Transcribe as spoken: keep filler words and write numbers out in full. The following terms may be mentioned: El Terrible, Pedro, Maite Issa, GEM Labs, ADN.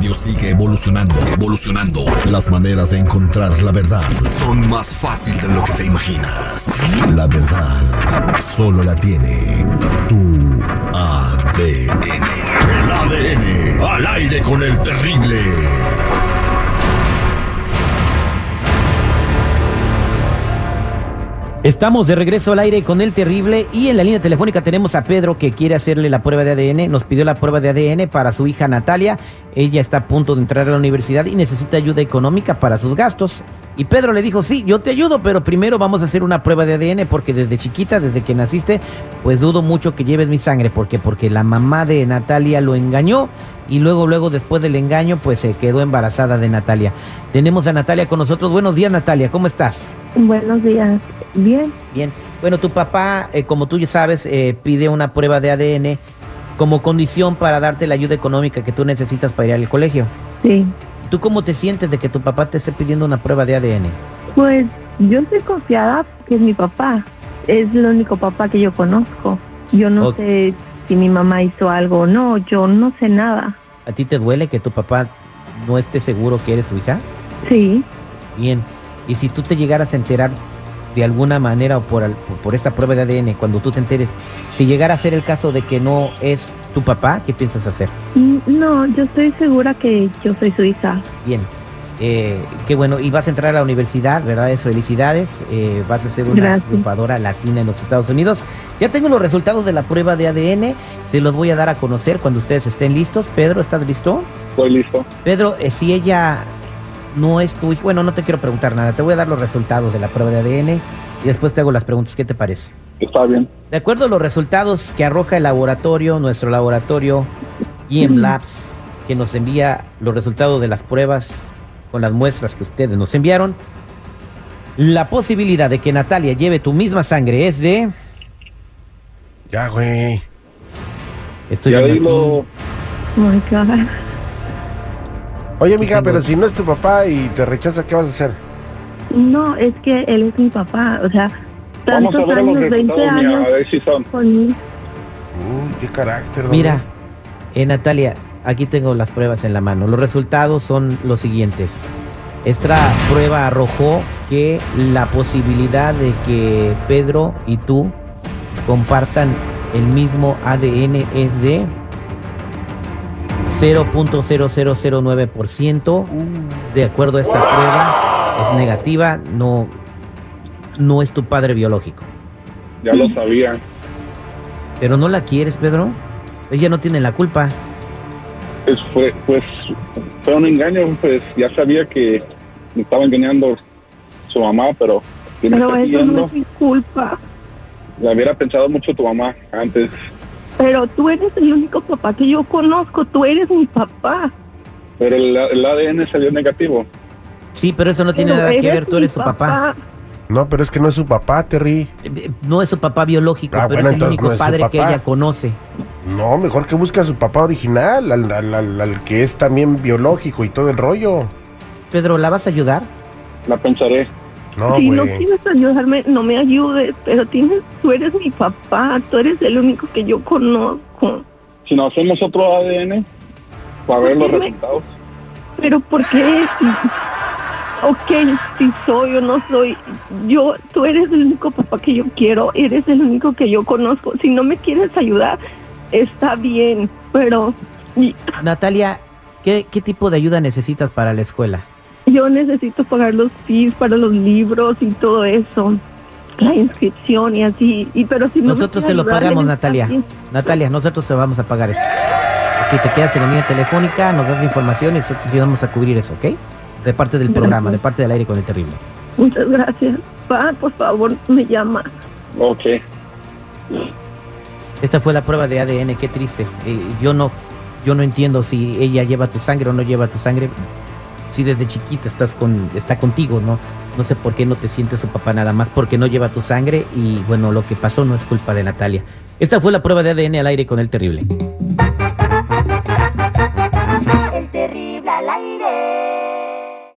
radio sigue evolucionando, evolucionando. Las maneras de encontrar la verdad son más fáciles de lo que te imaginas. La verdad solo la tiene tu A D N. El A D N al aire con El Terrible. Estamos de regreso al aire con El Terrible y en la línea telefónica tenemos a Pedro, que quiere hacerle la prueba de A D N. Nos pidió la prueba de A D N para su hija Natalia. Ella está a punto de entrar a la universidad y necesita ayuda económica para sus gastos. Y Pedro le dijo, sí, yo te ayudo, pero primero vamos a hacer una prueba de A D N, porque desde chiquita, desde que naciste, pues dudo mucho que lleves mi sangre. ¿Por qué? Porque la mamá de Natalia lo engañó y luego, luego, después del engaño, pues se quedó embarazada de Natalia. Tenemos a Natalia con nosotros. Buenos días, Natalia, ¿cómo estás? Buenos días. Bien. Bien. Bueno, tu papá, eh, como tú ya sabes, eh, pide una prueba de A D N como condición para darte la ayuda económica que tú necesitas para ir al colegio. Sí. ¿Tú cómo te sientes de que tu papá te esté pidiendo una prueba de A D N? Pues yo estoy confiada porque es mi papá. Es el único papá que yo conozco. Yo no okay. sé si mi mamá hizo algo o no. Yo no sé nada. ¿A ti te duele que tu papá no esté seguro que eres su hija? Sí. Bien. Y si tú te llegaras a enterar de alguna manera o por, por esta prueba de A D N, cuando tú te enteres, si llegara a ser el caso de que no es tu papá, ¿qué piensas hacer? No, yo estoy segura que yo soy su hija. Bien, eh, qué bueno, y vas a entrar a la universidad, ¿verdad? Eso, felicidades, eh, vas a ser una triunfadora latina en los Estados Unidos. Ya tengo los resultados de la prueba de A D N, se los voy a dar a conocer cuando ustedes estén listos. Pedro, ¿estás listo? Estoy listo. Pedro, eh, si ella... no es tu hijo. Bueno, no te quiero preguntar nada. Te voy a dar los resultados de la prueba de A D N y después te hago las preguntas. ¿Qué te parece? Está bien. De acuerdo a los resultados que arroja el laboratorio, nuestro laboratorio G E M Labs, que nos envía los resultados de las pruebas con las muestras que ustedes nos enviaron, la posibilidad de que Natalia lleve tu misma sangre es de... Ya, güey. Estoy ya viendo aquí. Oh, my God. Oye, mija, pero si no es tu papá y te rechaza, ¿qué vas a hacer? No, es que él es mi papá, o sea, tantos años, veinte años conmigo. Uy, qué carácter. Mira, eh, Natalia, aquí tengo las pruebas en la mano. Los resultados son los siguientes. Esta prueba arrojó que la posibilidad de que Pedro y tú compartan el mismo A D N es de... cero punto cero cero cero nueve por ciento. De acuerdo a esta ¡Wow! prueba, es negativa, no, no es tu padre biológico. Ya lo sabía. ¿Pero no la quieres, Pedro? Ella no tiene la culpa. Pues fue, pues, fue un engaño, pues ya sabía que me estaba engañando su mamá, pero... Pero eso no es mi culpa. La hubiera pensado mucho tu mamá antes. Pero tú eres el único papá que yo conozco, tú eres mi papá. Pero el, el A D N salió negativo. Sí, pero eso no tiene pero nada que ver, tú eres su papá. papá. No, pero es que no es su papá, Terry. No es su papá biológico, ah, pero bueno, es el único no es padre que ella conoce. No, mejor que busque a su papá original, al, al, al, al que es también biológico y todo el rollo. Pedro, ¿la vas a ayudar? La pensaré. No, si wey. no quieres ayudarme, no me ayudes, pero tienes, tú eres mi papá, tú eres el único que yo conozco. Si no hacemos otro A D N para ver los me... resultados. Pero ¿por qué? Ok, si soy o no soy, yo, tú eres el único papá que yo quiero, eres el único que yo conozco. Si no me quieres ayudar, está bien, pero... Natalia, ¿qué, qué tipo de ayuda necesitas para la escuela? Yo necesito pagar los fees para los libros y todo eso, la inscripción y así. Y pero si no nosotros se lo ayudar, pagamos, Natalia. Bien. Natalia, nosotros te vamos a pagar eso. Aquí te quedas en la línea telefónica, nos das la información y nosotros te ayudamos a cubrir eso, ¿ok? De parte del gracias. programa, de parte del aire con El Terrible. Muchas gracias. Pa, por favor, me llama. Ok. Esta fue la prueba de A D N, qué triste. Eh, yo no, yo no entiendo si ella lleva tu sangre o no lleva tu sangre. Si desde chiquita estás con, está contigo, ¿no? No sé por qué no te sientes su papá nada más, porque no lleva tu sangre y, bueno, lo que pasó no es culpa de Natalia. Esta fue la prueba de A D N al aire con El Terrible. El Terrible al aire.